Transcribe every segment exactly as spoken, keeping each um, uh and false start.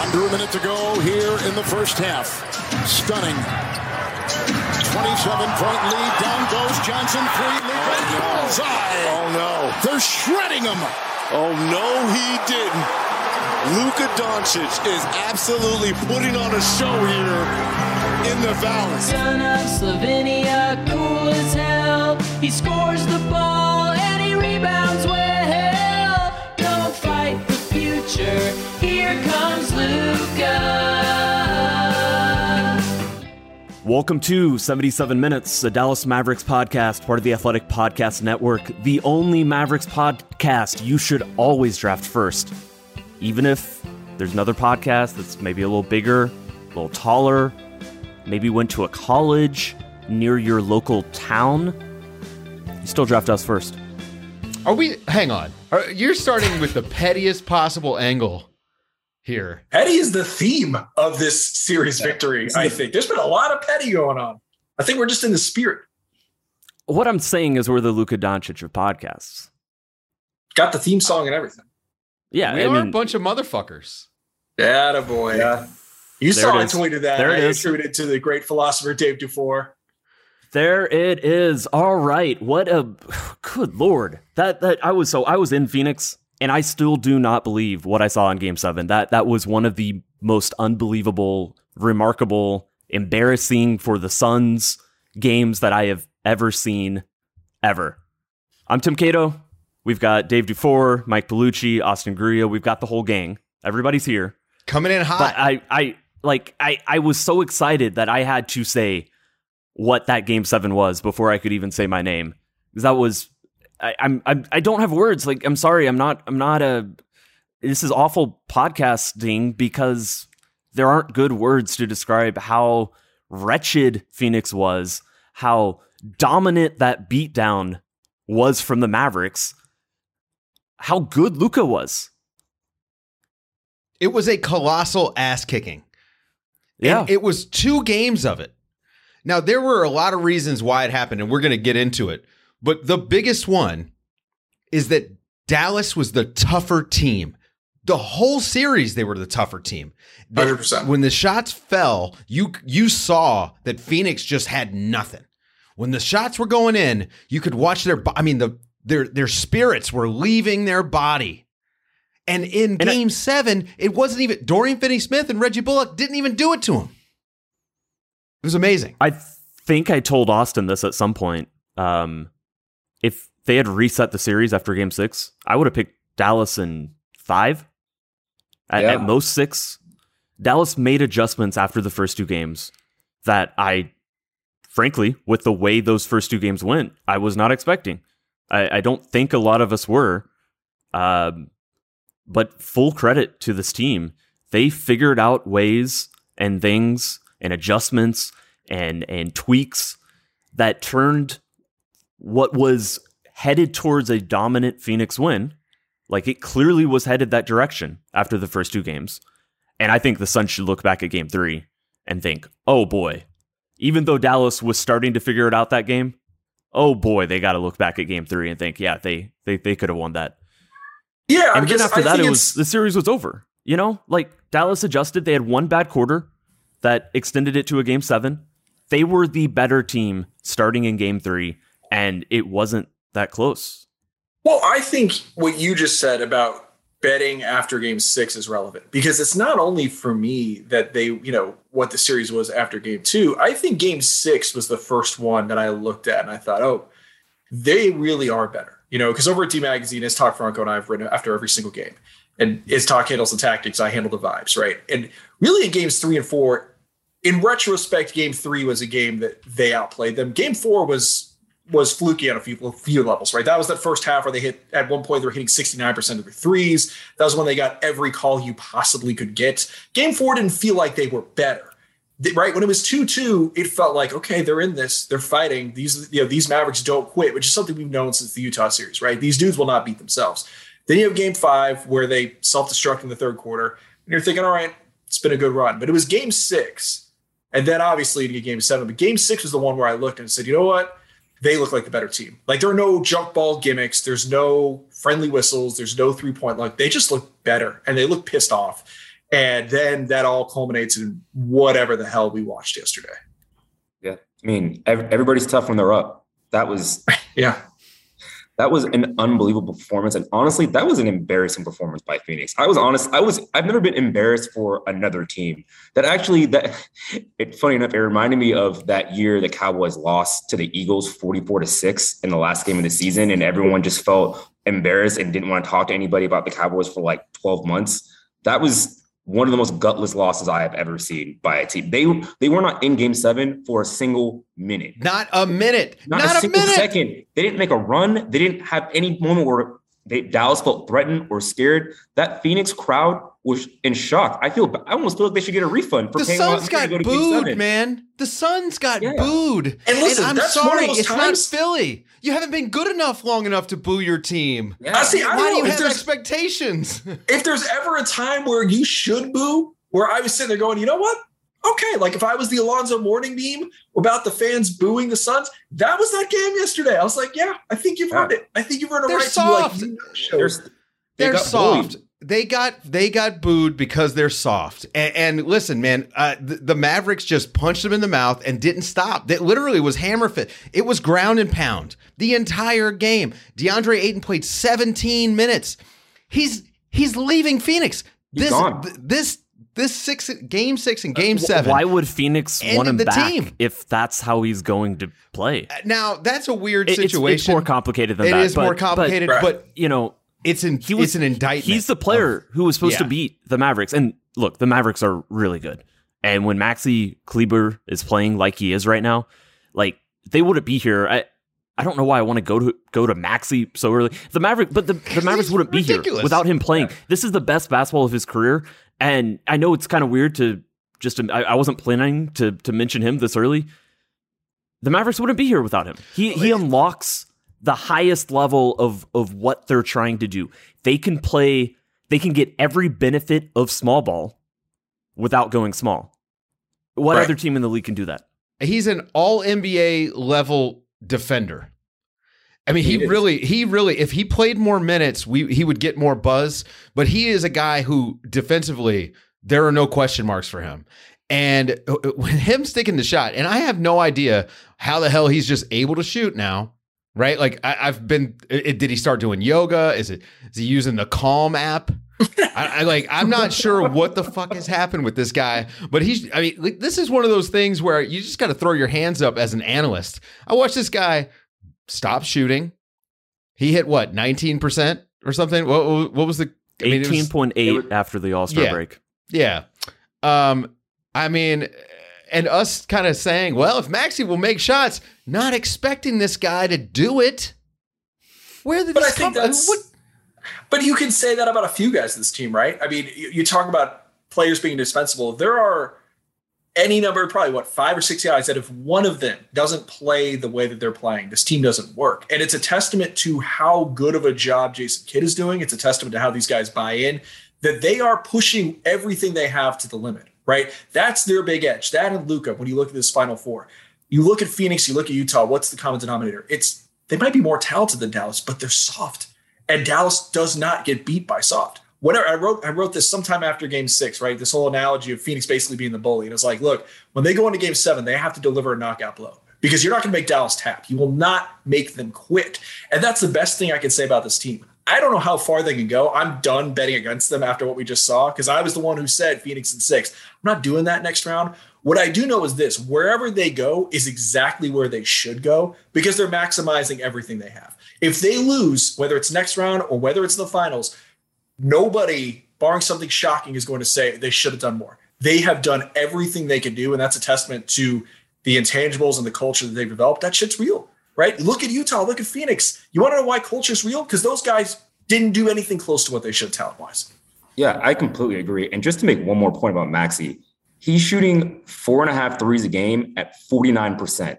Under a minute to go here in the first half. Stunning. twenty-seven-point lead. Down goes Johnson. Three. Lead. Bullseye. Oh, no. They're shredding him. Oh, no, he didn't. Luka Doncic is absolutely putting on a show here in the Valley. Son of Slovenia, cool as hell. He scores the ball and he rebounds well. Don't fight the future. Here comes Luka. Welcome to seventy-seven minutes, a Dallas Mavericks podcast, part of the Athletic Podcast Network, the only Mavericks podcast you should always draft first. Even if there's another podcast that's maybe a little bigger, a little taller, maybe went to a college near your local town, you still draft us first. Are we? Hang on. Are, you're starting with the pettiest possible angle here. Petty is the theme of this series victory, I think. There's been a lot of petty going on. I think we're just in the spirit. What I'm saying is we're the Luka Doncic of podcasts. Got the theme song and everything. Yeah, we I are mean, a bunch of motherfuckers. Attaboy. Yeah. You there saw I tweeted that. There I it attributed is. to the great philosopher Dave Dufour. There it is. All right. What a good Lord. That that I was so I was in Phoenix. And I still do not believe what I saw in Game seven. That that was one of the most unbelievable, remarkable, embarrassing for the Suns games that I have ever seen, ever. I'm Tim Cato. We've got Dave Dufour, Mike Bellucci, Austin Gurria. We've got the whole gang. Everybody's here. Coming in hot. But I, I, like, I, I was so excited that I had to say what that Game seven was before I could even say my name. Because that was... I, I'm I don't have words. Like, I'm sorry. I'm not I'm not a this is awful podcasting because there aren't good words to describe how wretched Phoenix was, how dominant that beatdown was from the Mavericks, how good Luka was. It was a colossal ass kicking. Yeah, and it was two games of it. Now, there were a lot of reasons why it happened, and we're going to get into it. But the biggest one is that Dallas was the tougher team. The whole series, they were the tougher team. one hundred percent. When the shots fell, you you saw that Phoenix just had nothing. When the shots were going in, you could watch their I mean the their their spirits were leaving their body. And in and game I, seven, it wasn't even Dorian Finney-Smith and Reggie Bullock didn't even do it to him. It was amazing. I think I told Austin this at some point. Um, if they had reset the series after game six, I would have picked Dallas in five, at, yeah. at most six. Dallas made adjustments after the first two games that I, frankly, with the way those first two games went, I was not expecting. I, I don't think a lot of us were, um, but full credit to this team. They figured out ways and things and adjustments and, and tweaks that turned what was headed towards a dominant Phoenix win, like it clearly was headed that direction after the first two games. And I think the Suns should look back at game three and think, oh boy, even though Dallas was starting to figure it out that game, oh boy, they got to look back at game three and think, yeah, they they they could have won that. Yeah, and I guess, after I that, it was the series was over. You know, like Dallas adjusted. They had one bad quarter that extended it to a game seven. They were the better team starting in game three, and it wasn't that close. Well, I think what you just said about betting after game six is relevant, because it's not only for me that they, you know, what the series was after game two. I think game six was the first one that I looked at and I thought, oh, they really are better, you know, because over at D Magazine, it's Todd Franco and I have written after every single game. And as Todd handles the tactics, I handle the vibes, right? And really in games three and four, in retrospect, game three was a game that they outplayed them. Game four was was fluky on a few, a few levels, right? That was that first half where they hit, at one point, they were hitting sixty-nine percent of their threes. That was when they got every call you possibly could get. Game four didn't feel like they were better, they, right? When it was two two, it felt like, okay, they're in this, they're fighting. These, you know, these Mavericks don't quit, which is something we've known since the Utah series, right? These dudes will not beat themselves. Then you have game five where they self-destruct in the third quarter. And you're thinking, all right, it's been a good run. But it was game six. And then obviously to get game seven. But game six was the one where I looked and said, you know what? They look like the better team. Like, there are no jump ball gimmicks. There's no friendly whistles. There's no three-point look. They just look better, and they look pissed off. And then that all culminates in whatever the hell we watched yesterday. Yeah. I mean, everybody's tough when they're up. That was – yeah. That was an unbelievable performance. And honestly, that was an embarrassing performance by Phoenix. I was honest. I was, I've never been embarrassed for another team. That actually, that it, funny enough, it reminded me of that year the Cowboys lost to the Eagles forty-four to six in the last game of the season. And everyone just felt embarrassed and didn't want to talk to anybody about the Cowboys for like twelve months. That was one of the most gutless losses I have ever seen by a team. They they were not in game seven for a single minute. Not a minute. Not, not a, a single minute. second. They didn't make a run. They didn't have any moment where they, Dallas felt threatened or scared. That Phoenix crowd was in shock. I feel. I almost feel like they should get a refund for the paying Suns got to go to booed, game man. The Suns got yeah. booed. And listen, and I'm sorry, it's times. not Philly. You haven't been good enough long enough to boo your team. Yeah. I see, I Why do you have expectations? If there's ever a time where you should boo, where I was sitting there going, you know what? Okay, like if I was the Alonzo Mourning meme about the fans booing the Suns, that was that game yesterday. I was like, yeah, I think you've yeah. earned it. I think you've earned a They're right soft. to be like, you know, they're, they're they soft. Bullied. They got they got booed because they're soft. And, and listen, man, uh, the, the Mavericks just punched them in the mouth and didn't stop. That literally was hammer fit. It was ground and pound the entire game. DeAndre Ayton played seventeen minutes. He's he's leaving Phoenix. This th- this this six game six and game uh, seven. Why would Phoenix want him back team. if that's how he's going to play? Now that's a weird it, situation. It's, it's more complicated than it that. It is but, more complicated, but, but you know. It's an he was, it's an indictment. He's the player of, who was supposed yeah. to beat the Mavericks. And look, the Mavericks are really good. And when Maxi Kleber is playing like he is right now, like they wouldn't be here. I I don't know why I want to go to go to Maxi so early. The Maverick, but the, the Mavericks wouldn't ridiculous. be here without him playing. Yeah. This is the best basketball of his career. And I know it's kind of weird to just I, I wasn't planning to to mention him this early. The Mavericks wouldn't be here without him. He he unlocks the highest level of, of what they're trying to do. They can play, they can get every benefit of small ball without going small. What right. other team in the league can do that? He's an all N B A level defender. I mean, he, he really, he really, if he played more minutes, we he would get more buzz, but he is a guy who defensively, there are no question marks for him. And with him sticking the shot, and I have no idea how the hell he's just able to shoot now. Right? Like I, I've been, it, did he start doing yoga? Is it, is he using the Calm app? I, I like, I'm not sure what the fuck has happened with this guy, but he's, I mean, like, this is one of those things where you just got to throw your hands up as an analyst. I watched this guy stop shooting. He hit what? nineteen percent or something. What, what was the I mean, eighteen point eight after the All-Star yeah, break? Yeah. Um, I mean, and us kind of saying, well, if Maxey will make shots, not expecting this guy to do it. Where did but this I come think that's, what? But you can say that about a few guys in this team, right? I mean, you, you talk about players being indispensable. There are any number, probably, what, five or six guys that if one of them doesn't play the way that they're playing, this team doesn't work. And it's a testament to how good of a job Jason Kidd is doing. It's a testament to how these guys buy in, that they are pushing everything they have to the limit. Right? That's their big edge. That and Luka, when you look at this Final Four, you look at Phoenix, you look at Utah, what's the common denominator? It's they might be more talented than Dallas, but they're soft. And Dallas does not get beat by soft. Whatever I wrote, I wrote this sometime after game six, right? This whole analogy of Phoenix basically being the bully. And it's like, look, when they go into game seven, they have to deliver a knockout blow because you're not going to make Dallas tap. You will not make them quit. And that's the best thing I can say about this team. I don't know how far they can go. I'm done betting against them after what we just saw, because I was the one who said Phoenix in six. I'm not doing that next round. What I do know is this: wherever they go is exactly where they should go because they're maximizing everything they have. If they lose, whether it's next round or whether it's the finals, nobody, barring something shocking, is going to say they should have done more. They have done everything they could do, and that's a testament to the intangibles and the culture that they've developed. That shit's real, right? Look at Utah. Look at Phoenix. You want to know why culture's real? Because those guys didn't do anything close to what they should talent-wise. Yeah, I completely agree. And just to make one more point about Maxey, he's shooting four and a half threes a game at forty-nine percent.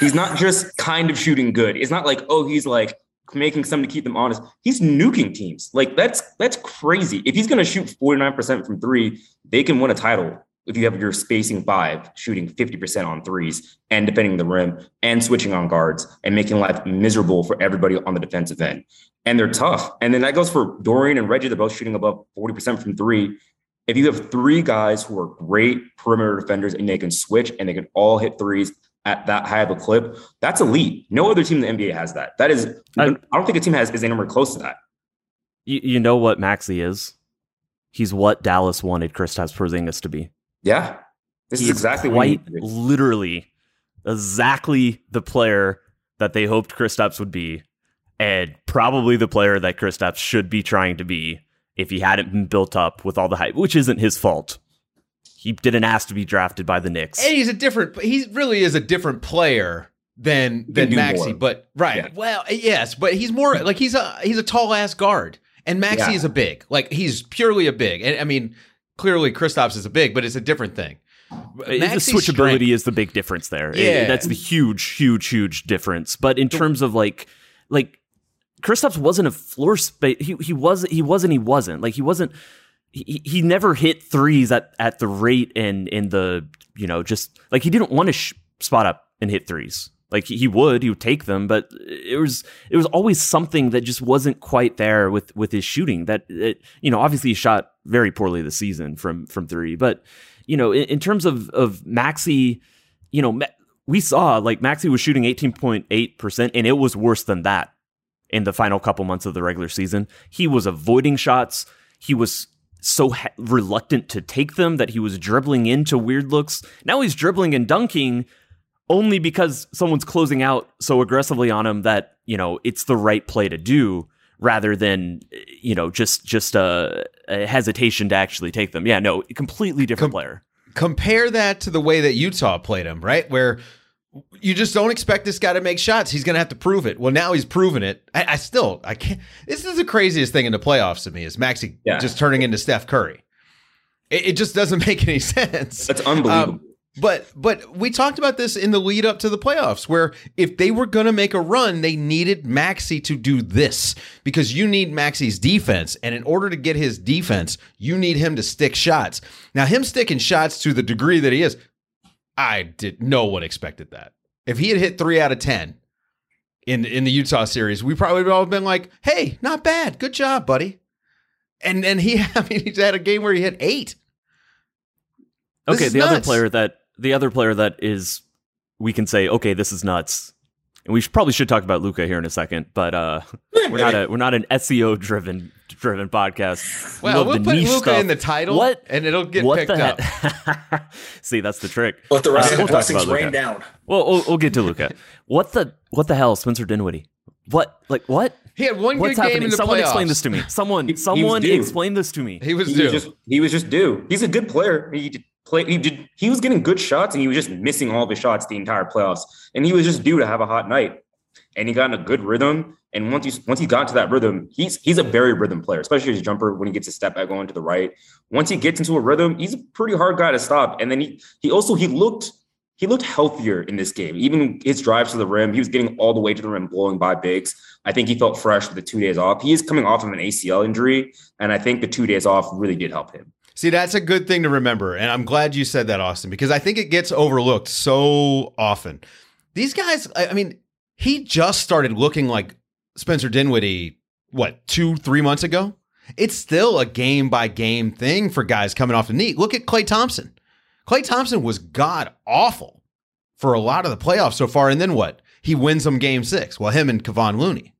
He's not just kind of shooting good. It's not like, oh, he's like making something to keep them honest. He's nuking teams. Like that's that's crazy. If he's going to shoot forty-nine percent from three, they can win a title if you have your spacing five shooting fifty percent on threes and defending the rim and switching on guards and making life miserable for everybody on the defensive end. And they're tough. And then that goes for Dorian and Reggie. They're both shooting above forty percent from three. If you have three guys who are great perimeter defenders and they can switch and they can all hit threes at that high of a clip, that's elite. No other team in the N B A has that. That is, I, I don't think a team has is anywhere close to that. You, you know what Maxey is? He's what Dallas wanted Kristaps Porzingis to be. Yeah, this He's is exactly quite what literally exactly the player that they hoped Kristaps would be, and probably the player that Kristaps should be trying to be if he hadn't been built up with all the hype, which isn't his fault. He didn't ask to be drafted by the Knicks. And he's a different, he really is a different player than than Maxey, but right. Yeah. Well, yes, but he's more like he's a he's a tall ass guard, and Maxey yeah. is a big. Like he's purely a big. And I mean, clearly Kristaps is a big, but it's a different thing. Maxey's the switchability strength is the big difference there. Yeah. It, that's the huge, huge, huge difference. But in terms of like like Kristaps wasn't a floor space. He he was he wasn't he wasn't. Like he wasn't He, he never hit threes at, at the rate and in the, you know, just like he didn't want to sh- spot up and hit threes. Like he, he would, he would take them, but it was it was always something that just wasn't quite there with, with his shooting. That, it, you know, obviously he shot very poorly this season from from three. But, you know, in, in terms of, of Maxey, you know, we saw like Maxey was shooting eighteen point eight percent and it was worse than that in the final couple months of the regular season. He was avoiding shots. He was so ha- reluctant to take them that he was dribbling into weird looks. Now he's dribbling and dunking only because someone's closing out so aggressively on him that, you know, it's the right play to do rather than, you know, just just a, a hesitation to actually take them. Yeah, no, completely different Com- player. Compare that to the way that Utah played him, right? Where you just don't expect this guy to make shots. He's going to have to prove it. Well, now he's proven it. I, I still, I can't. This is the craziest thing in the playoffs to me is Maxey yeah. just turning into Steph Curry. It, it just doesn't make any sense. That's unbelievable. Um, but but we talked about this in the lead up to the playoffs, where if they were going to make a run, they needed Maxey to do this because you need Maxey's defense. And in order to get his defense, you need him to stick shots. Now, him sticking shots to the degree that he is, I did. No one expected that. If he had hit three out of ten in in the Utah series, we probably would all have been like, "Hey, not bad, good job, buddy." And then he, I mean, he's had a game where he hit eight. This okay, the nuts. other player that the other player that is, we can say, okay, this is nuts, and we should, probably should talk about Luka here in a second, but uh, we're not a, we're not an S E O driven driven podcast. Well, we'll put Luka in the title, what? and it'll get what picked up. See, that's the trick. Let the rest we'll of rain down. Well, we'll, we'll get to Luka. what the what the hell, Spencer Dinwiddie? What like what? He had one What's good happening? game in the someone playoffs. Someone explain this to me. Someone he, someone he explain this to me. He was he due. Just, he was just due. He's a good player. He did play. He did. He was getting good shots, and he was just missing all of his shots the entire playoffs. And he was just due to have a hot night. And he got in a good rhythm. And once he once he got into that rhythm, he's he's a very rhythm player, especially his jumper when he gets a step back going to the right. Once he gets into a rhythm, he's a pretty hard guy to stop. And then he he also he looked he looked healthier in this game. Even his drives to the rim, he was getting all the way to the rim, blowing by bigs. I think he felt fresh with the two days off. He is coming off of an A C L injury, and I think the two days off really did help him. See, that's a good thing to remember. And I'm glad you said that, Austin, because I think it gets overlooked so often. These guys, I mean, he just started looking like Spencer Dinwiddie, what, two, three months ago? It's still a game by game thing for guys coming off the knee. Look at Klay Thompson. Klay Thompson was god awful for a lot of the playoffs so far. And then what? He wins them game six. Well, him and Kevon Looney.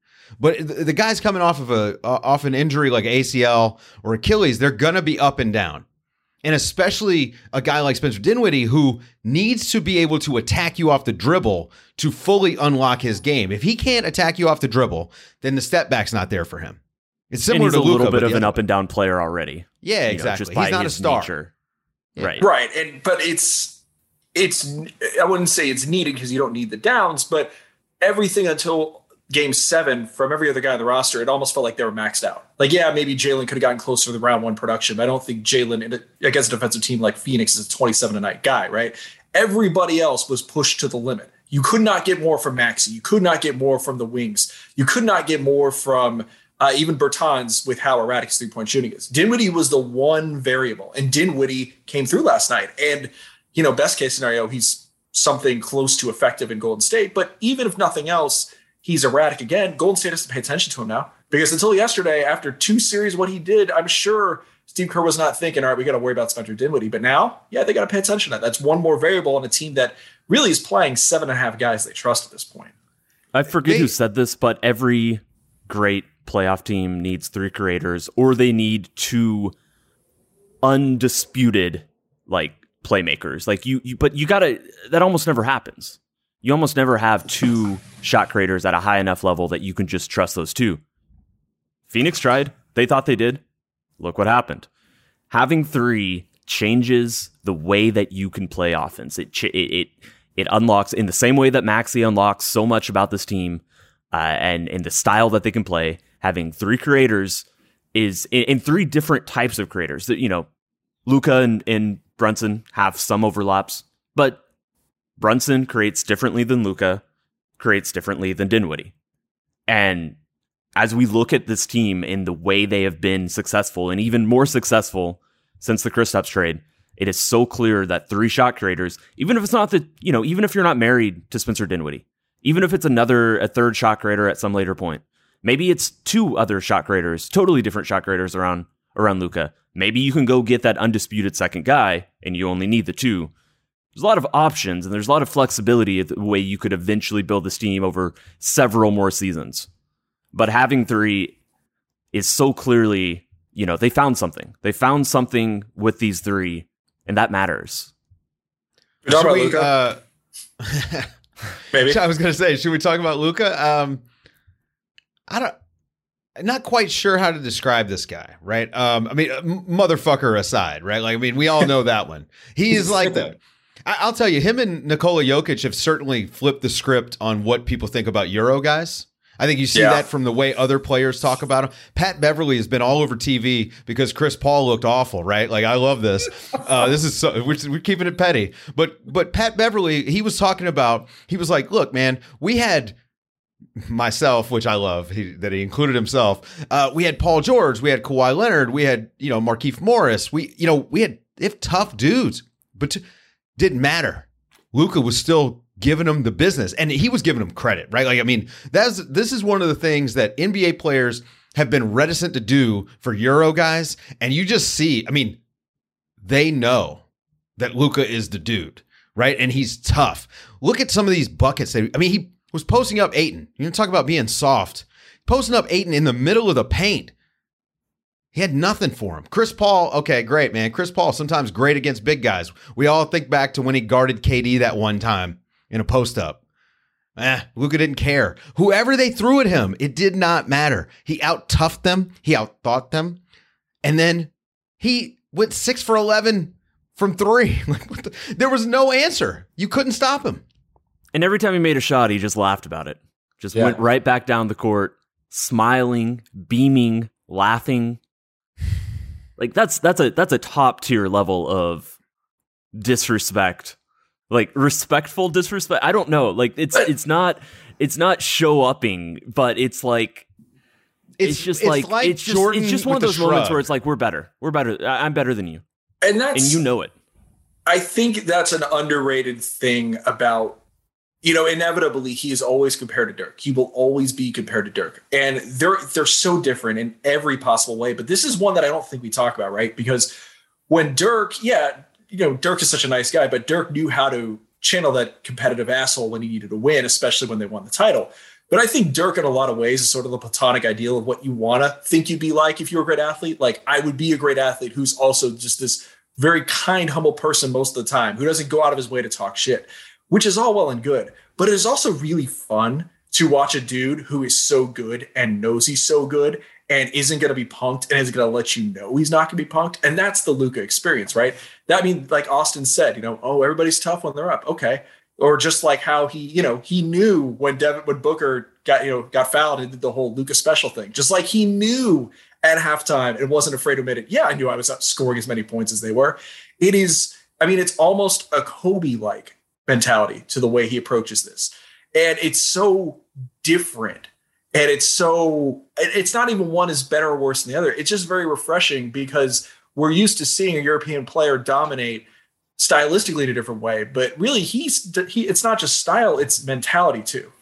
But the guys coming off of a uh, off an injury like A C L or Achilles, they're going to be up and down. And especially a guy like Spencer Dinwiddie, who needs to be able to attack you off the dribble to fully unlock his game. If he can't attack you off the dribble, then the step back's not there for him. It's similar to Luka, a little bit of an up and down player already. Yeah, exactly. He's not a star. Yeah. Right. Right. And but it's it's I wouldn't say it's needed because you don't need the downs, but everything until game seven from every other guy on the roster, it almost felt like they were maxed out. Like, yeah, maybe Jalen could have gotten closer to the round one production, but I don't think Jalen against a defensive team like Phoenix is a twenty-seven a night guy, right? Everybody else was pushed to the limit. You could not get more from Maxey. You could not get more from the wings. You could not get more from uh, even Bertans with how erratic his three-point shooting is. Dinwiddie was the one variable, and Dinwiddie came through last night. And, you know, best case scenario, he's something close to effective in Golden State. But even if nothing else, he's erratic again. Golden State has to pay attention to him now, because until yesterday, after two series, what he did, I'm sure Steve Kerr was not thinking, all right, we got to worry about Spencer Dinwiddie. But now, yeah, they got to pay attention to that. That's one more variable on a team that really is playing seven and a half guys they trust at this point. I forget they, who said this, but every great playoff team needs three creators, or they need two undisputed like playmakers. Like you, you but you got to. That almost never happens. You almost never have two shot creators at a high enough level that you can just trust those two. Phoenix tried. They thought they did. Look what happened. Having three changes the way that you can play offense. It it it, it unlocks, in the same way that Maxey unlocks so much about this team uh, and in the style that they can play. Having three creators is in, in three different types of creators. You know, Luka and, and Brunson have some overlaps, but Brunson creates differently than Luka, creates differently than Dinwiddie. And as we look at this team in the way they have been successful, and even more successful since the Kristaps trade, it is so clear that three shot creators, even if it's not the, you know, even if you're not married to Spencer Dinwiddie, even if it's another, a third shot creator at some later point, maybe it's two other shot creators, totally different shot creators around, around Luka. Maybe you can go get that undisputed second guy and you only need the two. There's a lot of options, and there's a lot of flexibility at the way you could eventually build this team over several more seasons. But having three is so clearly, you know, they found something. They found something with these three, and that matters. Should we, uh, Maybe. I was going to say, should we talk about Luka? Um, I don't, I'm not quite sure how to describe this guy, right? Um, I mean, motherfucker aside, right? Like, I mean, we all know that one. He is like that. I'll tell you, him and Nikola Jokic have certainly flipped the script on what people think about Euro guys. I think you see yeah. that from the way other players talk about him. Pat Beverly has been all over T V because Chris Paul looked awful, right? Like, I love this. Uh, this is so, we're, we're keeping it petty. But but Pat Beverly, he was talking about, he was like, look, man, we had myself, which I love he, that he included himself. Uh, we had Paul George. We had Kawhi Leonard. We had, you know, Markieff Morris. We, you know, we had if tough dudes, but to, didn't matter. Luka was still giving him the business, and he was giving him credit, right? Like, I mean, that's this is one of the things that N B A players have been reticent to do for Euro guys, and you just see, I mean, they know that Luka is the dude, right? And he's tough. Look at some of these buckets. That, I mean, he was posting up Ayton. You know, talk about being soft. Posting up Ayton in the middle of the paint. He had nothing for him. Chris Paul, okay, great, man. Chris Paul, sometimes great against big guys. We all think back to when he guarded K D that one time in a post-up. Eh, Luka didn't care. Whoever they threw at him, it did not matter. He out-toughed them. He out-thought them. And then he went six for eleven from three. Like, what the, there was no answer. You couldn't stop him. And every time he made a shot, he just laughed about it. Just yeah. went right back down the court, smiling, beaming, laughing. Like that's that's a that's a top tier level of disrespect, like respectful disrespect. I don't know. Like it's it's not it's not show upping, but it's like it's, it's just it's like, like it's just Jordan it's just one of those shrug. moments where it's like we're better, we're better. I'm better than you. And that's, and you know it. I think that's an underrated thing about, you know, inevitably he is always compared to Dirk. He will always be compared to Dirk. And they're they're so different in every possible way. But this is one that I don't think we talk about, right? Because when Dirk, yeah, you know, Dirk is such a nice guy, but Dirk knew how to channel that competitive asshole when he needed to win, especially when they won the title. But I think Dirk in a lot of ways is sort of the platonic ideal of what you want to think you'd be like if you're a great athlete. Like, I would be a great athlete who's also just this very kind, humble person most of the time, who doesn't go out of his way to talk shit, which is all well and good. But it is also really fun to watch a dude who is so good and knows he's so good and isn't going to be punked and is going to let you know he's not going to be punked. And that's the Luka experience, right? That means, like Austin said, you know, oh, everybody's tough when they're up. Okay. Or just like how he, you know, he knew when Devin, when Booker got, you know, got fouled and did the whole Luka special thing, just like he knew at halftime and wasn't afraid to admit it. Yeah, I knew I was not scoring as many points as they were. It is, I mean, it's almost a Kobe-like mentality to the way he approaches this. And it's so different. And it's so, it's not even one is better or worse than the other. It's just very refreshing because we're used to seeing a European player dominate stylistically in a different way, but really he's, he, it's not just style, it's mentality too.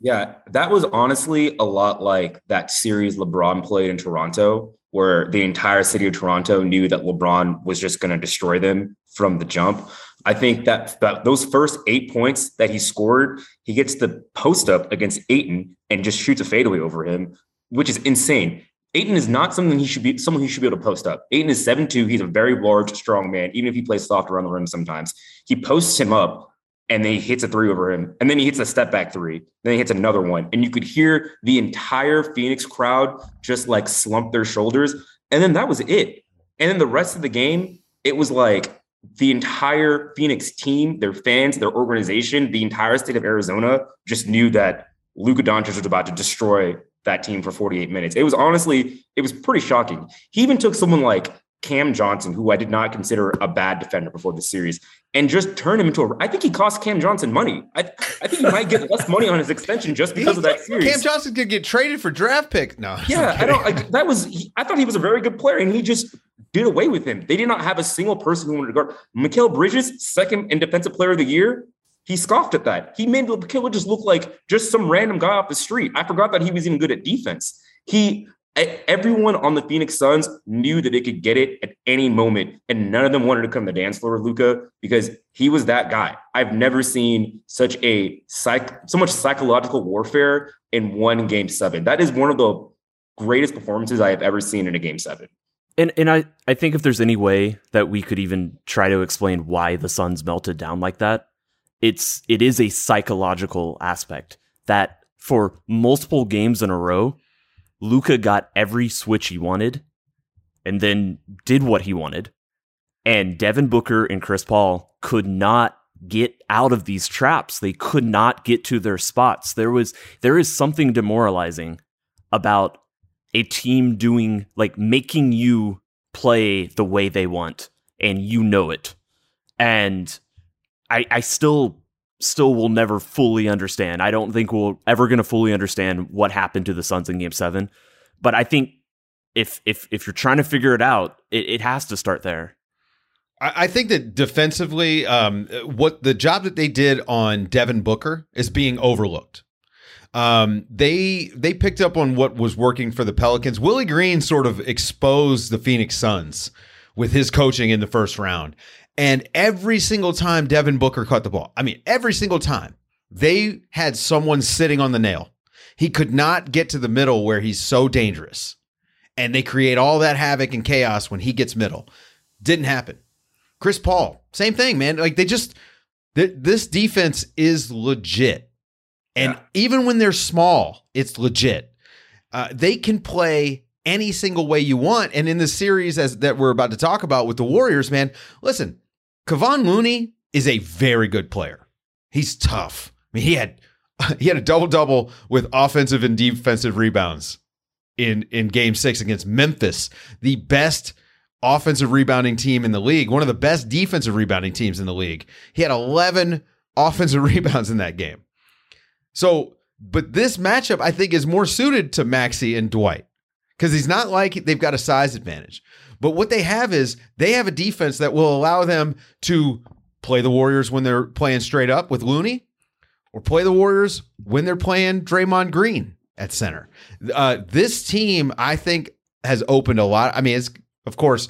Yeah. That was honestly a lot like that series LeBron played in Toronto, where the entire city of Toronto knew that LeBron was just going to destroy them from the jump. I think that, that those first eight points that he scored, he gets the post up against Ayton and just shoots a fadeaway over him, which is insane. Ayton is not something he should be, someone he should be able to post up. Ayton is seven two. He's a very large, strong man, even if he plays soft around the rim sometimes. He posts him up, and then he hits a three over him, and then he hits a step back three. Then he hits another one, and you could hear the entire Phoenix crowd just like slump their shoulders, and then that was it. And then the rest of the game, it was like the entire Phoenix team, their fans, their organization, the entire state of Arizona just knew that Luka Doncic was about to destroy that team for forty-eight minutes. It was honestly, it was pretty shocking. He even took someone like Cam Johnson, who I did not consider a bad defender before the series, and just turned him into a, I think he cost Cam Johnson money. I, I think he might get less money on his extension just because he, of that series. Cam Johnson could get traded for draft pick. No. Yeah. I don't, I, that was, he, I thought he was a very good player and he just did away with him. They did not have a single person who wanted to guard. Mikal Bridges, second in defensive player of the year. He scoffed at that. He made Mikal just look like just some random guy off the street. I forgot that he was even good at defense. He, Everyone on the Phoenix Suns knew that they could get it at any moment, and none of them wanted to come to the dance floor with Luka because he was that guy. I've never seen such a psych, so much psychological warfare in one game seven. That is one of the greatest performances I have ever seen in a game seven. And and I, I think if there's any way that we could even try to explain why the Suns melted down like that, it's it is a psychological aspect that for multiple games in a row, Luka got every switch he wanted and then did what he wanted. And Devin Booker and Chris Paul could not get out of these traps. They could not get to their spots. There was there is something demoralizing about a team doing, like, making you play the way they want, and you know it. And I I still still will never fully understand. I don't think we're ever going to fully understand what happened to the Suns in game seven. But I think if if if you're trying to figure it out, it, it has to start there. I think that defensively, um, what the job that they did on Devin Booker is being overlooked. Um, they they picked up on what was working for the Pelicans. Willie Green sort of exposed the Phoenix Suns with his coaching in the first round. And every single time Devin Booker caught the ball, I mean, every single time, they had someone sitting on the nail. He could not get to the middle where he's so dangerous. And they create all that havoc and chaos when he gets middle. Didn't happen. Chris Paul, same thing, man. Like, they just, th- this defense is legit. And yeah, even when they're small, it's legit. Uh, they can play any single way you want. And in the series as that we're about to talk about with the Warriors, man, listen, Kevon Looney is a very good player. He's tough. I mean, he had he had a double-double with offensive and defensive rebounds in, in Game six against Memphis, the best offensive rebounding team in the league, one of the best defensive rebounding teams in the league. He had eleven offensive rebounds in that game. So, but this matchup, I think, is more suited to Maxey and Dwight because he's not like they've got a size advantage. But what they have is they have a defense that will allow them to play the Warriors when they're playing straight up with Looney, or play the Warriors when they're playing Draymond Green at center. Uh, this team, I think, has opened a lot. I mean, it's, of course,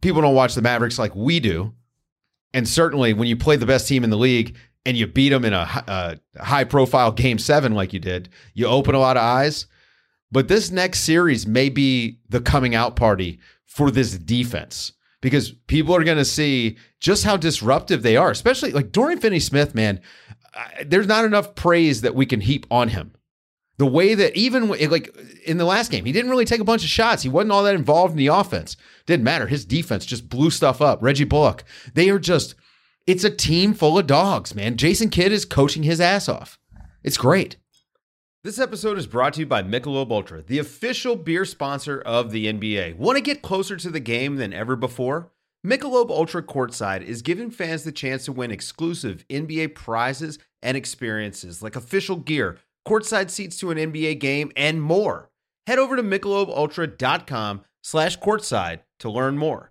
people don't watch the Mavericks like we do. And certainly when you play the best team in the league and you beat them in a, a high-profile game seven like you did, you open a lot of eyes. But this next series may be the coming out party for this defense, because people are going to see just how disruptive they are, especially like Dorian Finney-Smith, man. I, there's not enough praise that we can heap on him. The way that even like in the last game, he didn't really take a bunch of shots. He wasn't all that involved in the offense. Didn't matter. His defense just blew stuff up. Reggie Bullock. They are just, it's a team full of dogs, man. Jason Kidd is coaching his ass off. It's great. This episode is brought to you by Michelob Ultra, the official beer sponsor of the N B A. Want to get closer to the game than ever before? Michelob Ultra Courtside is giving fans the chance to win exclusive N B A prizes and experiences like official gear, courtside seats to an N B A game, and more. Head over to MichelobUltra.com slash courtside to learn more.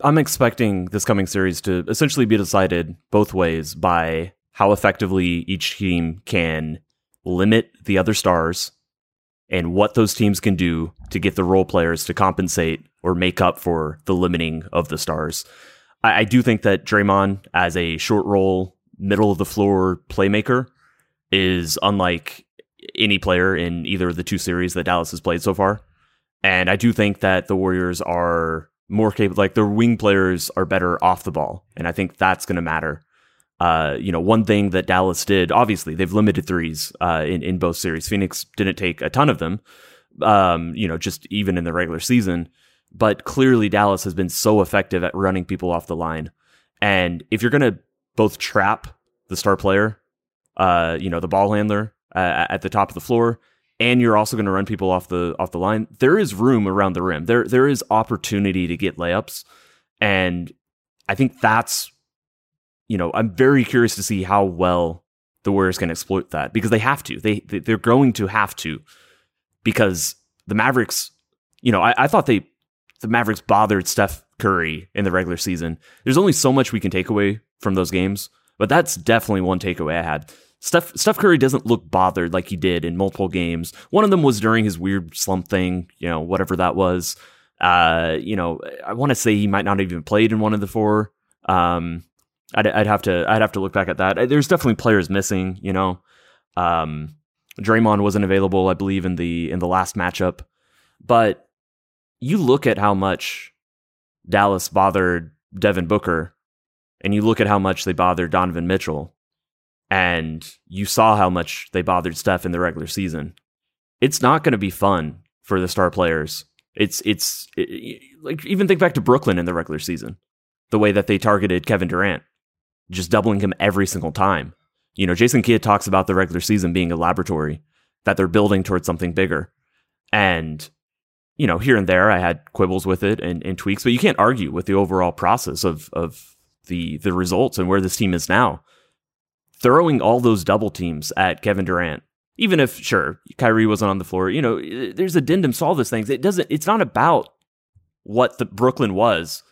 I'm expecting this coming series to essentially be decided both ways by how effectively each team can limit the other stars and what those teams can do to get the role players to compensate or make up for the limiting of the stars. I, I do think that Draymond, as a short roll, middle of the floor playmaker, is unlike any player in either of the two series that Dallas has played so far. And I do think that the Warriors are more capable, like their wing players are better off the ball. And I think that's going to matter. Uh, you know, one thing that Dallas did, obviously they've limited threes uh, in, in both series. Phoenix didn't take a ton of them, um, you know, just even in the regular season, but clearly Dallas has been so effective at running people off the line. And if you're going to both trap the star player, uh, you know, the ball handler uh, at the top of the floor, and you're also going to run people off the off the line, there is room around the rim. There there is opportunity to get layups. And I think that's, you know, I'm very curious to see how well the Warriors can exploit that, because they have to. They, they they're going to have to, because the Mavericks, you know, I, I thought they the Mavericks bothered Steph Curry in the regular season. There's only so much we can take away from those games, but that's definitely one takeaway I had. Steph, Steph Curry doesn't look bothered like he did in multiple games. One of them was during his weird slump thing, you know, whatever that was. Uh, you know, I want to say he might not have even played in one of the four. Um, I'd, I'd have to, I'd have to look back at that. There's definitely players missing, you know. Um, Draymond wasn't available, I believe, in the in the last matchup. But you look at how much Dallas bothered Devin Booker, and you look at how much they bothered Donovan Mitchell. And you saw how much they bothered Steph in the regular season. It's not going to be fun for the star players. It's it's it, like even think back to Brooklyn in the regular season, the way that they targeted Kevin Durant, just doubling him every single time. You know, Jason Kidd talks about the regular season being a laboratory that they're building towards something bigger. And you know, here and there I had quibbles with it and, and tweaks, but you can't argue with the overall process of of the the results and where this team is now. Throwing all those double teams at Kevin Durant, even if, sure, Kyrie wasn't on the floor, you know, there's addendums to all those things. It doesn't, it's not about what the Brooklyn was.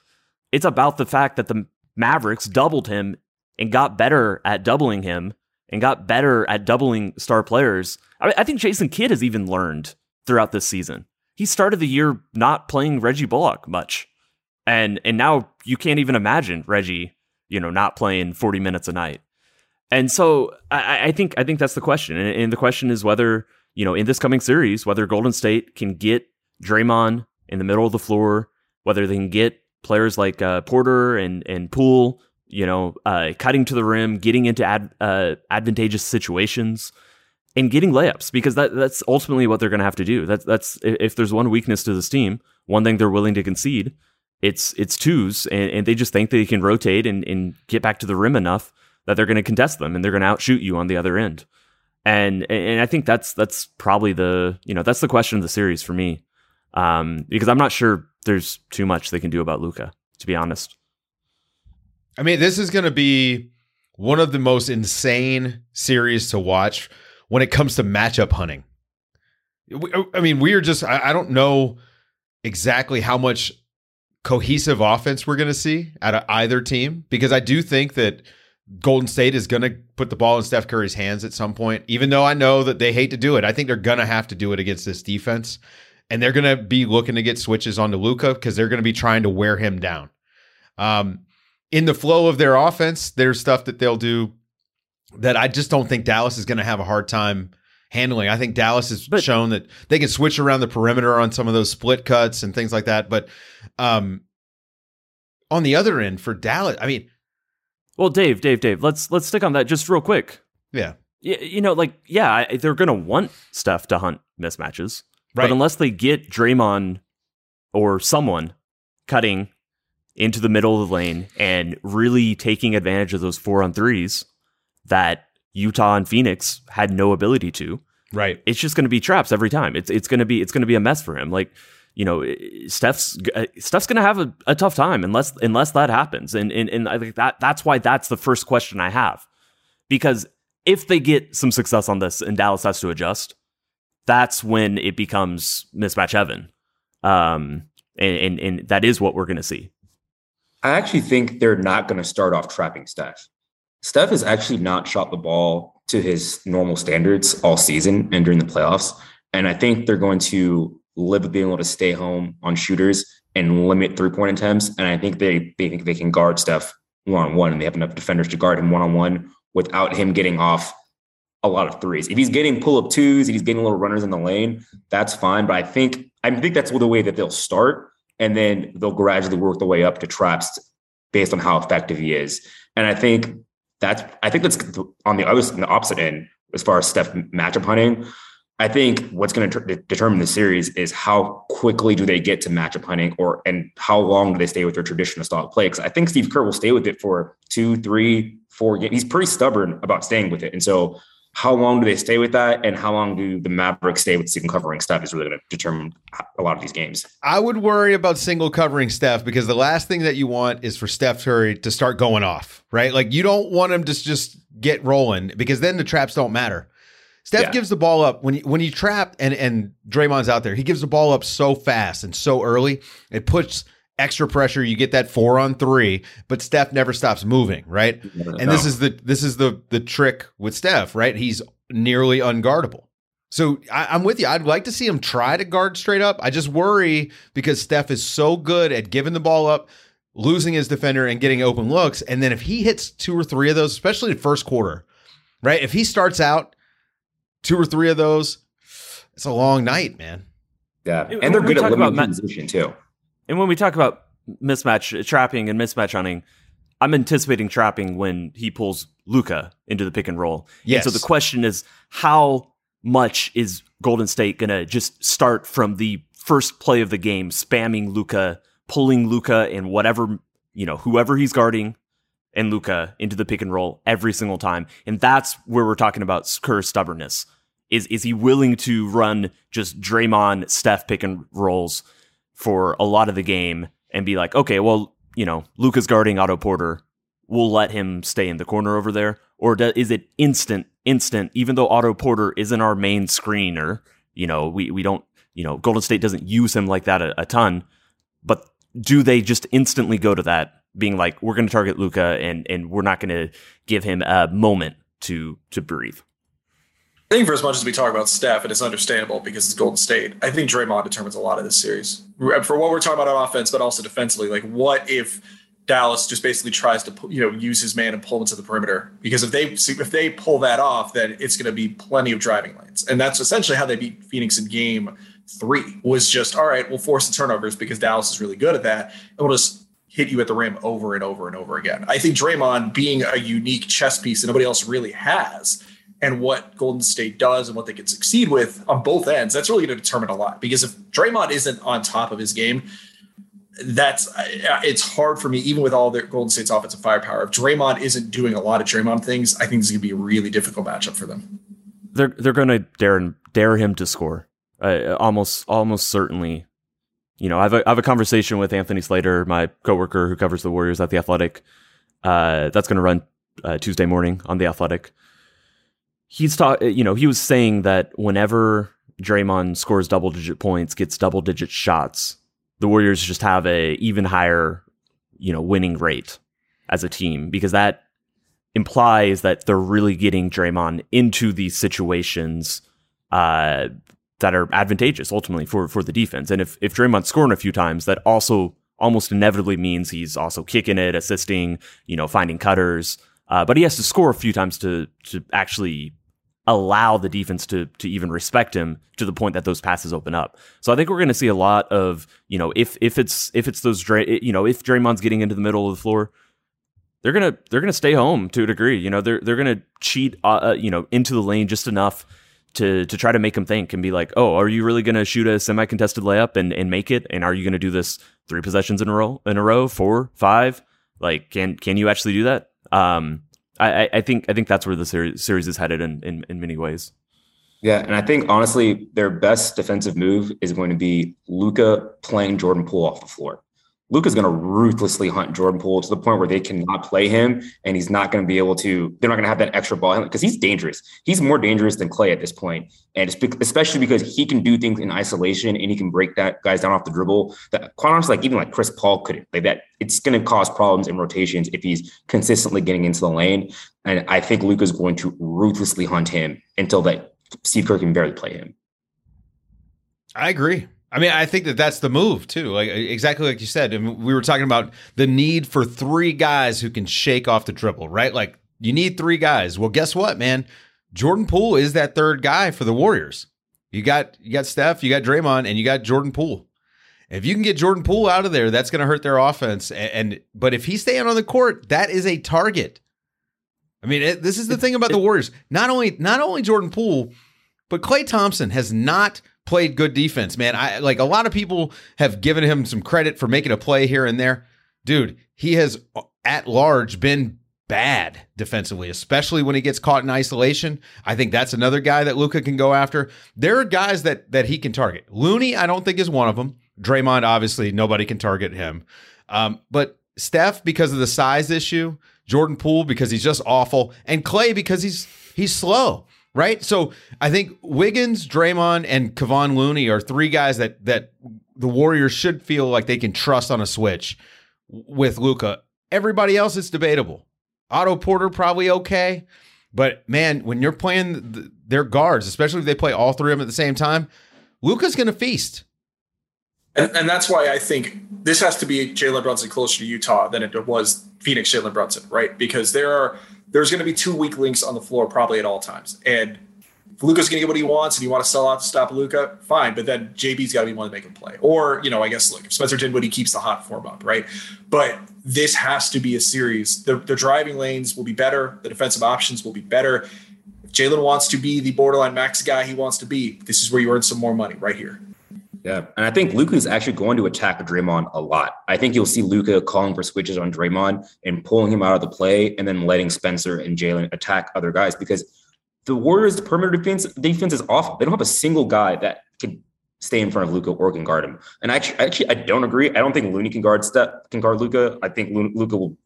It's about the fact that the Mavericks doubled him and got better at doubling him and got better at doubling star players. I, I think Jason Kidd has even learned throughout this season. He started the year not playing Reggie Bullock much. And and now you can't even imagine Reggie, you know, not playing forty minutes a night. And so I, I think I think that's the question. And, and the question is whether, you know, in this coming series, whether Golden State can get Draymond in the middle of the floor, whether they can get players like uh, Porter and, and Poole, you know, uh, cutting to the rim, getting into ad, uh, advantageous situations and getting layups, because that, that's ultimately what they're going to have to do. That, that's if there's one weakness to this team, one thing they're willing to concede, it's it's twos. And, and they just think they can rotate and, and get back to the rim enough that they're going to contest them and they're going to outshoot you on the other end. And and I think that's that's probably the, you know, that's the question of the series for me, um, because I'm not sure there's too much they can do about Luka, to be honest. I mean, this is going to be one of the most insane series to watch when it comes to matchup hunting. I mean, we are just, I don't know exactly how much cohesive offense we're going to see out of either team, because I do think that Golden State is going to put the ball in Steph Curry's hands at some point, even though I know that they hate to do it. I think they're going to have to do it against this defense, and they're going to be looking to get switches onto Luka because they're going to be trying to wear him down. Um, in the flow of their offense, there's stuff that they'll do that I just don't think Dallas is going to have a hard time handling. I think Dallas has but, shown that they can switch around the perimeter on some of those split cuts and things like that. But um, on the other end for Dallas, I mean, Well, Dave, Dave, Dave, let's let's stick on that just real quick. Yeah. You, you know, like, yeah, they're going to want Steph to hunt mismatches. Right. But unless they get Draymond or someone cutting into the middle of the lane and really taking advantage of those four on threes that Utah and Phoenix had no ability to. Right. It's just going to be traps every time. It's it's going to be it's going to be a mess for him. Like, you know, Steph's Steph's going to have a, a tough time unless unless that happens. And and and I think that that's why that's the first question I have, because if they get some success on this and Dallas has to adjust, that's when it becomes mismatch heaven. Um, and and, and that is what we're going to see. I actually think they're not going to start off trapping Steph. Steph has actually not shot the ball to his normal standards all season and during the playoffs. And I think they're going to live with being able to stay home on shooters and limit three-point attempts. And I think they, they think they can guard Steph one-on-one, and they have enough defenders to guard him one-on-one without him getting off a lot of threes. If he's getting pull-up twos, if he's getting little runners in the lane, that's fine. But I think I think that's the way that they'll start, and then they'll gradually work their way up to traps based on how effective he is. And I think that's I think that's on the other on the opposite end as far as Steph matchup hunting. I think what's going to ter- determine the series is how quickly do they get to matchup hunting, or and how long do they stay with their traditional style of play? Because I think Steve Kerr will stay with it for two, three, four games. He's pretty stubborn about staying with it, and so how long do they stay with that, and how long do the Mavericks stay with single covering Steph is really going to determine a lot of these games. I would worry about single covering Steph, because the last thing that you want is for Steph Curry to start going off, right? Like, you don't want him to just get rolling, because then the traps don't matter. Steph yeah. gives the ball up when you, when you trap and, and Draymond's out there, he gives the ball up so fast and so early, it puts extra pressure. You get that four on three, but Steph never stops moving, right? No, and no. this is the this is the the trick with Steph, right? He's nearly unguardable. So I, I'm with you. I'd like to see him try to guard straight up. I just worry because Steph is so good at giving the ball up, losing his defender, and getting open looks. And then if he hits two or three of those, especially the first quarter, right? If he starts out two or three of those, it's a long night, man. Yeah, and they're good at limiting position too. And when we talk about mismatch trapping and mismatch hunting, I'm anticipating trapping when he pulls Luka into the pick and roll. Yes. And so the question is, how much is Golden State going to just start from the first play of the game, spamming Luka, pulling Luka and whatever, you know, whoever he's guarding and Luka into the pick and roll every single time? And that's where we're talking about Kerr's stubbornness. Is is he willing to run just Draymond, Steph pick and rolls for a lot of the game and be like, okay, well, you know, Luka's guarding Otto Porter. We'll let him stay in the corner over there. Or do, is it instant, instant, even though Otto Porter isn't our main screener, you know, we, we don't, you know, Golden State doesn't use him like that a, a ton, but do they just instantly go to that being like, we're going to target Luka and, and we're not going to give him a moment to, to breathe? I think for as much as we talk about Steph, and it's understandable because it's Golden State, I think Draymond determines a lot of this series. For what we're talking about on offense, but also defensively, like what if Dallas just basically tries to, you know, use his man and pull him to the perimeter? Because if they if they pull that off, then it's going to be plenty of driving lanes. And that's essentially how they beat Phoenix in game three, was just, all right, we'll force the turnovers because Dallas is really good at that. And we'll just hit you at the rim over and over and over again. I think Draymond being a unique chess piece that nobody else really has, and what Golden State does and what they can succeed with on both ends, that's really going to determine a lot. Because if Draymond isn't on top of his game, that's it's hard for me, even with all the Golden State's offensive firepower. If Draymond isn't doing a lot of Draymond things, I think this is going to be a really difficult matchup for them. They're they're going to dare dare him to score, uh, almost almost certainly. You know, I have a, I have a conversation with Anthony Slater, my coworker who covers the Warriors at The Athletic. Uh, that's going to run uh, Tuesday morning on The Athletic. He's talk, you know, he was saying that whenever Draymond scores double digit points, gets double digit shots, the Warriors just have a even higher, you know, winning rate as a team, because that implies that they're really getting Draymond into these situations uh, that are advantageous ultimately for for the defense. And if if Draymond's scoring a few times, that also almost inevitably means he's also kicking it, assisting, you know, finding cutters. Uh, but he has to score a few times to to actually allow the defense to to even respect him to the point that those passes open up. So I think we're going to see a lot of, you know, if if it's if it's those you know if Draymond's getting into the middle of the floor, they're gonna they're gonna stay home to a degree. You know, they're they're gonna cheat uh, you know into the lane just enough to to try to make him think and be like, oh, are you really gonna shoot a semi contested layup and and make it? And are you gonna do this three possessions in a row in a row four five? Like, can can you actually do that? Um, I, I think I think that's where the series, series is headed in, in, in many ways. Yeah, and I think, honestly, their best defensive move is going to be Luka playing Jordan Poole off the floor. Luka's going to ruthlessly hunt Jordan Poole to the point where they cannot play him, and he's not going to be able to – they're not going to have that extra ball because he's dangerous. He's more dangerous than Klay at this point, and especially because he can do things in isolation and he can break that guys down off the dribble. That, quite honestly, like even like Chris Paul couldn't play that. It's going to cause problems in rotations if he's consistently getting into the lane, and I think Luka's going to ruthlessly hunt him until that Steve Kerr can barely play him. I agree. I mean, I think that that's the move, too. Like exactly like you said, I mean, we were talking about the need for three guys who can shake off the dribble, right? Like, you need three guys. Well, guess what, man? Jordan Poole is that third guy for the Warriors. You got you got Steph, you got Draymond, and you got Jordan Poole. If you can get Jordan Poole out of there, that's going to hurt their offense. And, and but if he's staying on the court, that is a target. I mean, it, this is the thing about the Warriors. Not only not only Jordan Poole, but Klay Thompson has not played good defense, man. I like a lot of people have given him some credit for making a play here and there. Dude, he has at large been bad defensively, especially when he gets caught in isolation. I think that's another guy that Luka can go after. There are guys that that he can target. Looney, I don't think, is one of them. Draymond, obviously, nobody can target him. Um, but Steph, because of the size issue, Jordan Poole, because he's just awful, and Klay, because he's he's slow. Right. So I think Wiggins, Draymond, and Kevon Looney are three guys that that the Warriors should feel like they can trust on a switch with Luka. Everybody else is debatable. Otto Porter, probably OK. But, man, when you're playing th- their guards, especially if they play all three of them at the same time, Luka's going to feast. And, and that's why I think this has to be Jalen Brunson closer to Utah than it was Phoenix Jalen Brunson. Right. Because there are. There's going to be two weak links on the floor probably at all times. And if Luka's going to get what he wants and you want to sell out to stop Luka, fine. But then J B's got to be one to make him play. Or, you know, I guess, look, if Spencer Dinwiddie keeps the hot form up, right? But this has to be a series. The, the driving lanes will be better. The defensive options will be better. If Jalen wants to be the borderline max guy he wants to be, this is where you earn some more money right here. Yeah, and I think Luka's actually going to attack Draymond a lot. I think you'll see Luka calling for switches on Draymond and pulling him out of the play and then letting Spencer and Jalen attack other guys, because The Warriors' perimeter defense defense is awful. They don't have a single guy that can stay in front of Luka or can guard him. And I actually, actually I don't agree. I don't think Looney can guard Steph, can guard Luka. I think Luka will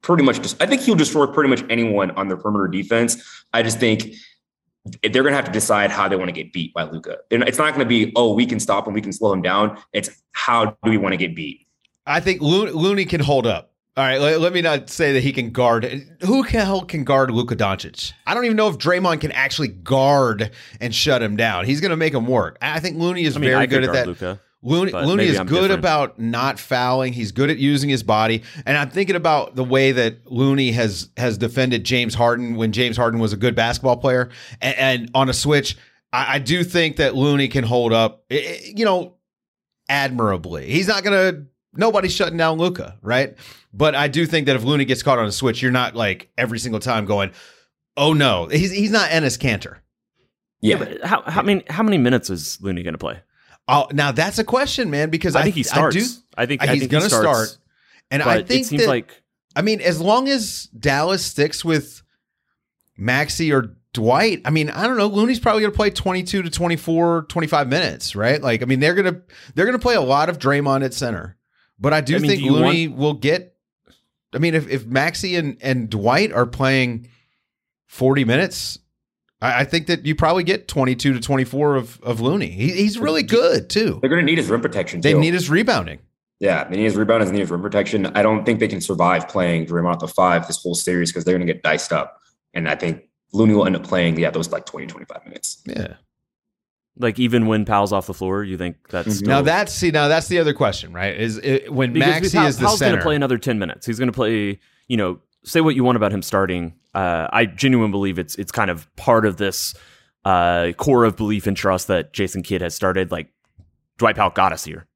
pretty much just. I think he'll destroy pretty much anyone on their perimeter defense. I just think they're going to have to decide how they want to get beat by Luka. And it's not going to be, oh, we can stop him, we can slow him down. It's how do we want to get beat? I think Lo- Looney can hold up. All right, let, let me not say that he can guard. Who the hell can guard Luka Doncic? I don't even know if Draymond can actually guard and shut him down. He's going to make him work. I think Looney is I mean, very I good at that. Luka, Looney, Looney is I'm good different. about not fouling. He's good at using his body. And I'm thinking about the way that Looney has has defended James Harden when James Harden was a good basketball player. And, and on a switch, I, I do think that Looney can hold up, you know, admirably. He's not going to... Nobody's shutting down Luka, right? But I do think that if Looney gets caught on a switch, you're not like every single time going, oh no, he's he's not Enes Kanter. Yeah, yeah but how how many how many minutes is Looney going to play? Oh, now that's a question, man. Because I, I think he starts. I, do, I think I he's going to he start. And I think it seems that, like, I mean, as long as Dallas sticks with Maxey or Dwight, I mean, I don't know. Looney's probably going to play twenty-two to twenty-four, twenty-five minutes, right? Like, I mean, they're going to they're going to play a lot of Draymond at center. But I do I mean, think do Looney want- will get – I mean, if, if Maxey and, and Dwight are playing forty minutes, I, I think that you probably get twenty-two to twenty-four of, of Looney. He, he's really good, too. They're going to need his rim protection, too. They need his rebounding. Yeah, they need his rebounding, they need his rim protection. I don't think they can survive playing Draymond at the five this whole series because they're going to get diced up. And I think Looney will end up playing, yeah, those like twenty, twenty-five minutes. Yeah. Like even when Powell's off the floor, you think that's still... now that's see now that's the other question, right? Is it, when Maxey is the Powell's center, going to play another ten minutes. He's going to play. You know, say what you want about him starting. Uh, I genuinely believe it's it's kind of part of this uh, core of belief and trust that Jason Kidd has started. Like Dwight Powell got us here.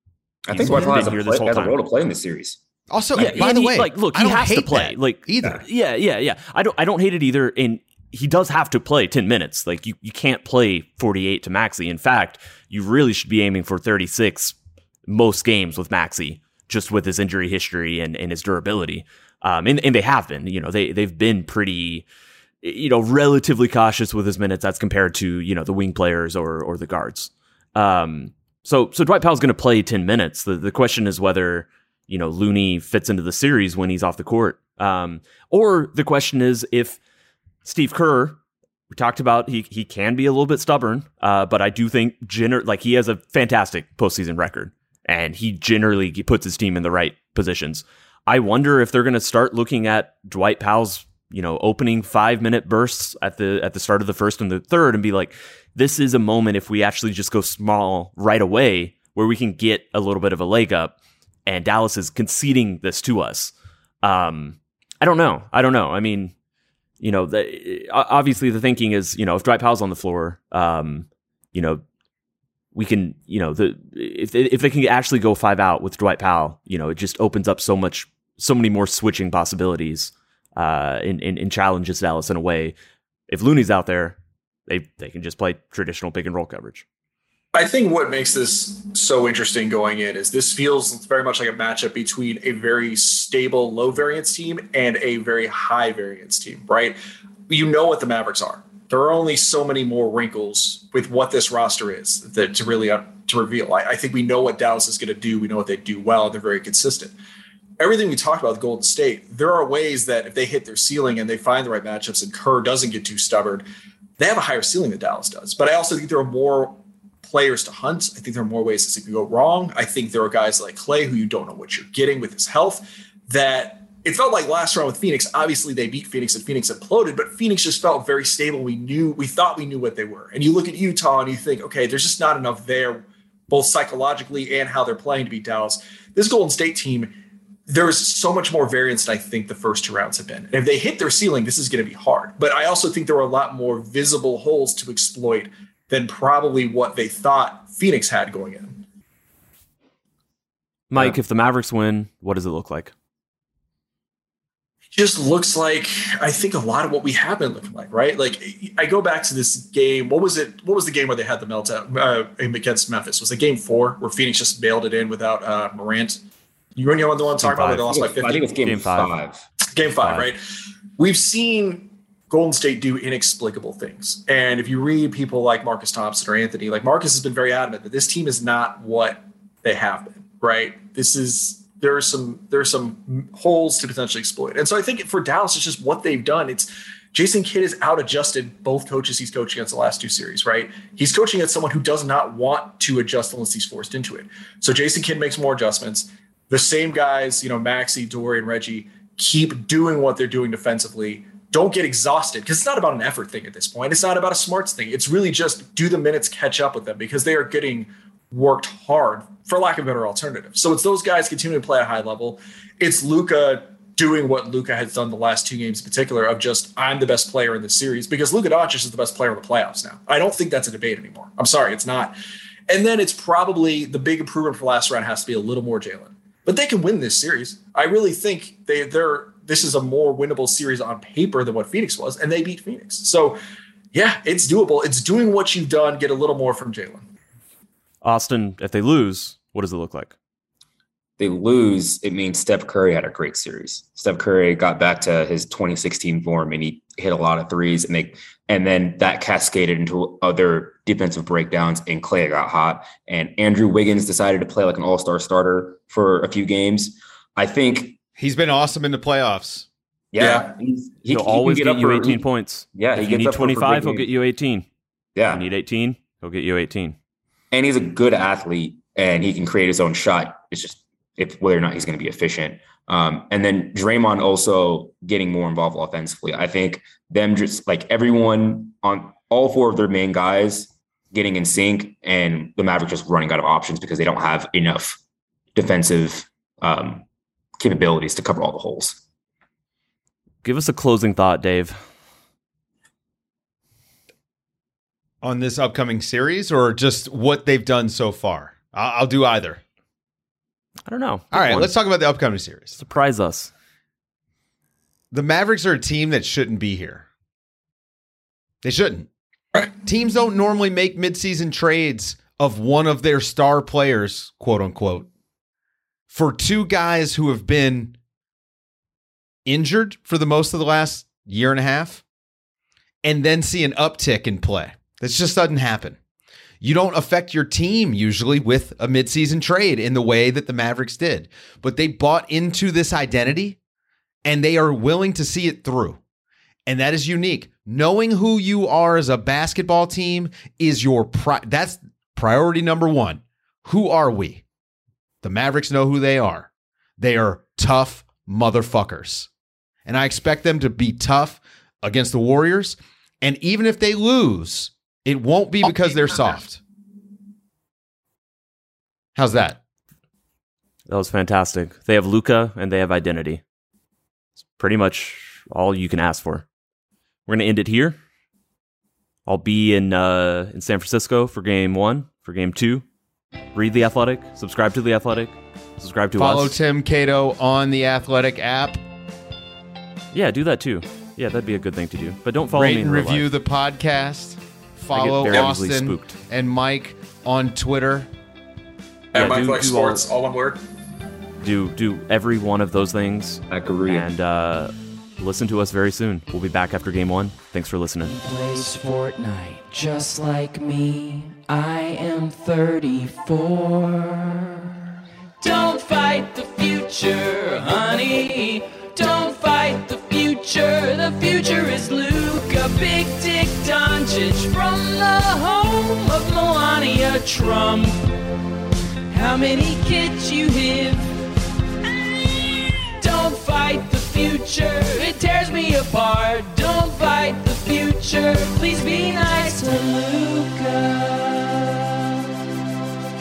I He's think Dwight Powell has, here play, this whole has time. a role to play in this series. Also, yeah, by the he, way, like look, he has to play. Like either, yeah, yeah, yeah. I don't, I don't hate it either. And he does have to play ten minutes. Like you, you can't play forty-eight to Maxey. In fact, you really should be aiming for thirty-six most games with Maxey, just with his injury history and, and his durability. Um, and, and they have been, you know, they, they've been pretty, you know, relatively cautious with his minutes as compared to, you know, the wing players or, or the guards. Um, so, so Dwight Powell's going to play ten minutes. The, the question is whether, you know, Looney fits into the series when he's off the court. Um, or the question is if Steve Kerr, we talked about, he he can be a little bit stubborn, uh, but I do think gener- like he has a fantastic postseason record, and he generally puts his team in the right positions. I wonder if they're going to start looking at Dwight Powell's, you know, opening five minute bursts at the at the start of the first and the third, and be like, this is a moment if we actually just go small right away where we can get a little bit of a leg up, and Dallas is conceding this to us. Um, I don't know. I don't know. I mean. You know, the, obviously the thinking is, you know, if Dwight Powell's on the floor, um, you know, we can, you know, the if they, if they can actually go five out with Dwight Powell, you know, it just opens up so much, so many more switching possibilities, uh, and, and, and challenges Dallas in a way. If Looney's out there, they they can just play traditional pick and roll coverage. I think what makes this so interesting going in is this feels very much like a matchup between a very stable low variance team and a very high variance team, right? You know what the Mavericks are. There are only so many more wrinkles with what this roster is that to really uh, to reveal. I, I think we know what Dallas is going to do. We know what they do well. They're very consistent. Everything we talked about with Golden State, there are ways that if they hit their ceiling and they find the right matchups and Kerr doesn't get too stubborn, they have a higher ceiling than Dallas does. But I also think there are more players to hunt. I think there are more ways this could go wrong. I think there are guys like Klay who you don't know what you're getting with his health. That it felt like last round with Phoenix. Obviously, they beat Phoenix and Phoenix imploded, but Phoenix just felt very stable. We knew, we thought we knew what they were. And you look at Utah and you think, okay, there's just not enough there, both psychologically and how they're playing to beat Dallas. This Golden State team, there is so much more variance than I think the first two rounds have been. And if they hit their ceiling, this is going to be hard. But I also think there are a lot more visible holes to exploit than probably what they thought Phoenix had going in. Mike, yeah. If the Mavericks win, what does it look like? It just looks like, I think, a lot of what we have been looking like, right? Like, I go back to this game. What was it? What was the game where they had the meltdown uh, against Memphis? Was it game four where Phoenix just bailed it in without uh, Morant? You know what I'm talking about? They lost by fifty. I think it was game, game five. Game five, five, right? We've seen Golden State do inexplicable things. And if you read people like Marcus Thompson or Anthony, like Marcus has been very adamant that this team is not what they have been, right? This is, there are some, there are some holes to potentially exploit. And so I think for Dallas, it's just what they've done. It's Jason Kidd has out-adjusted both coaches he's coaching against the last two series, right? He's coaching against someone who does not want to adjust unless he's forced into it. So Jason Kidd makes more adjustments. The same guys, you know, Maxey, Dorian, Reggie, keep doing what they're doing defensively. Don't get exhausted, because it's not about an effort thing at this point. It's not about a smarts thing. It's really just do the minutes catch up with them, because they are getting worked hard, for lack of a better alternative. So it's those guys continuing to play at a high level. It's Luka doing what Luka has done the last two games in particular of just, I'm the best player in this series, because Luka Doncic is the best player in the playoffs now. I don't think that's a debate anymore. I'm sorry, it's not. And then it's probably the big improvement for last round has to be a little more Jalen. But they can win this series. I really think they, they're – this is a more winnable series on paper than what Phoenix was, and they beat Phoenix. So, yeah, it's doable. It's doing what you've done. Get a little more from Jalen. Austin, if they lose, what does it look like? They lose, it means Steph Curry had a great series. Steph Curry got back to his twenty sixteen form, and he hit a lot of threes, and they, and then that cascaded into other defensive breakdowns, and Klay got hot, and Andrew Wiggins decided to play like an all-star starter for a few games. I think he's been awesome in the playoffs. Yeah. yeah. He's, he, he'll he always get, get you eighteen he, points. Yeah. If he you gets need twenty-five, he'll get you eighteen. Yeah. If you need eighteen, he'll get you eighteen. And he's a good athlete, and he can create his own shot. It's just if whether or not he's going to be efficient. Um, and then Draymond also getting more involved offensively. I think them just like everyone on all four of their main guys getting in sync, and the Mavericks just running out of options because they don't have enough defensive um capabilities to cover all the holes. Give us a closing thought, Dave. On this upcoming series, or just what they've done so far? I'll, I'll do either. I don't know. Good all right, one. Let's talk about the upcoming series. Surprise us. The Mavericks are a team that shouldn't be here. They shouldn't. Right. Teams don't normally make midseason trades of one of their star players, quote unquote, for two guys who have been injured for the most of the last year and a half, and then see an uptick in play. That just doesn't happen. You don't affect your team usually with a midseason trade in the way that the Mavericks did, but they bought into this identity, and they are willing to see it through. And that is unique. Knowing who you are as a basketball team is your pri- that's priority number one. Who are we? The Mavericks know who they are. They are tough motherfuckers. And I expect them to be tough against the Warriors. And even if they lose, it won't be because they're soft. How's that? That was fantastic. They have Luka and they have identity. It's pretty much all you can ask for. We're going to end it here. I'll be in uh, in San Francisco for game one, for game two. Read The Athletic, subscribe to The Athletic, subscribe to Follow us. Follow Tim Cato on The Athletic app. Yeah, do that too. Yeah, that'd be a good thing to do. But don't follow Rate me in real life. Rate and review the podcast. Follow Austin and Mike on Twitter. At yeah, Mike Flex Sports, all one word. Do, do every one of those things. And uh, listen to us very soon. We'll be back after game one. Thanks for listening. He plays Fortnite just like me. I am thirty-four. Don't fight the future, honey. Don't fight the future. The future is Luka, Big Dick Doncic from the home of Melania Trump. How many kids you have? Don't fight the future. It tears me apart. Don't fight the future. Please be nice to Luka.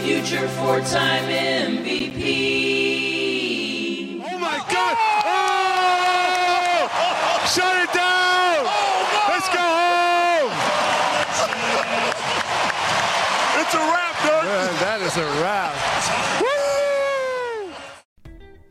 Future four-time M V P. Oh, my God. Oh! Shut it down. Oh, no. Let's go home. It's a wrap, Doug. Man, that is a wrap. Woo!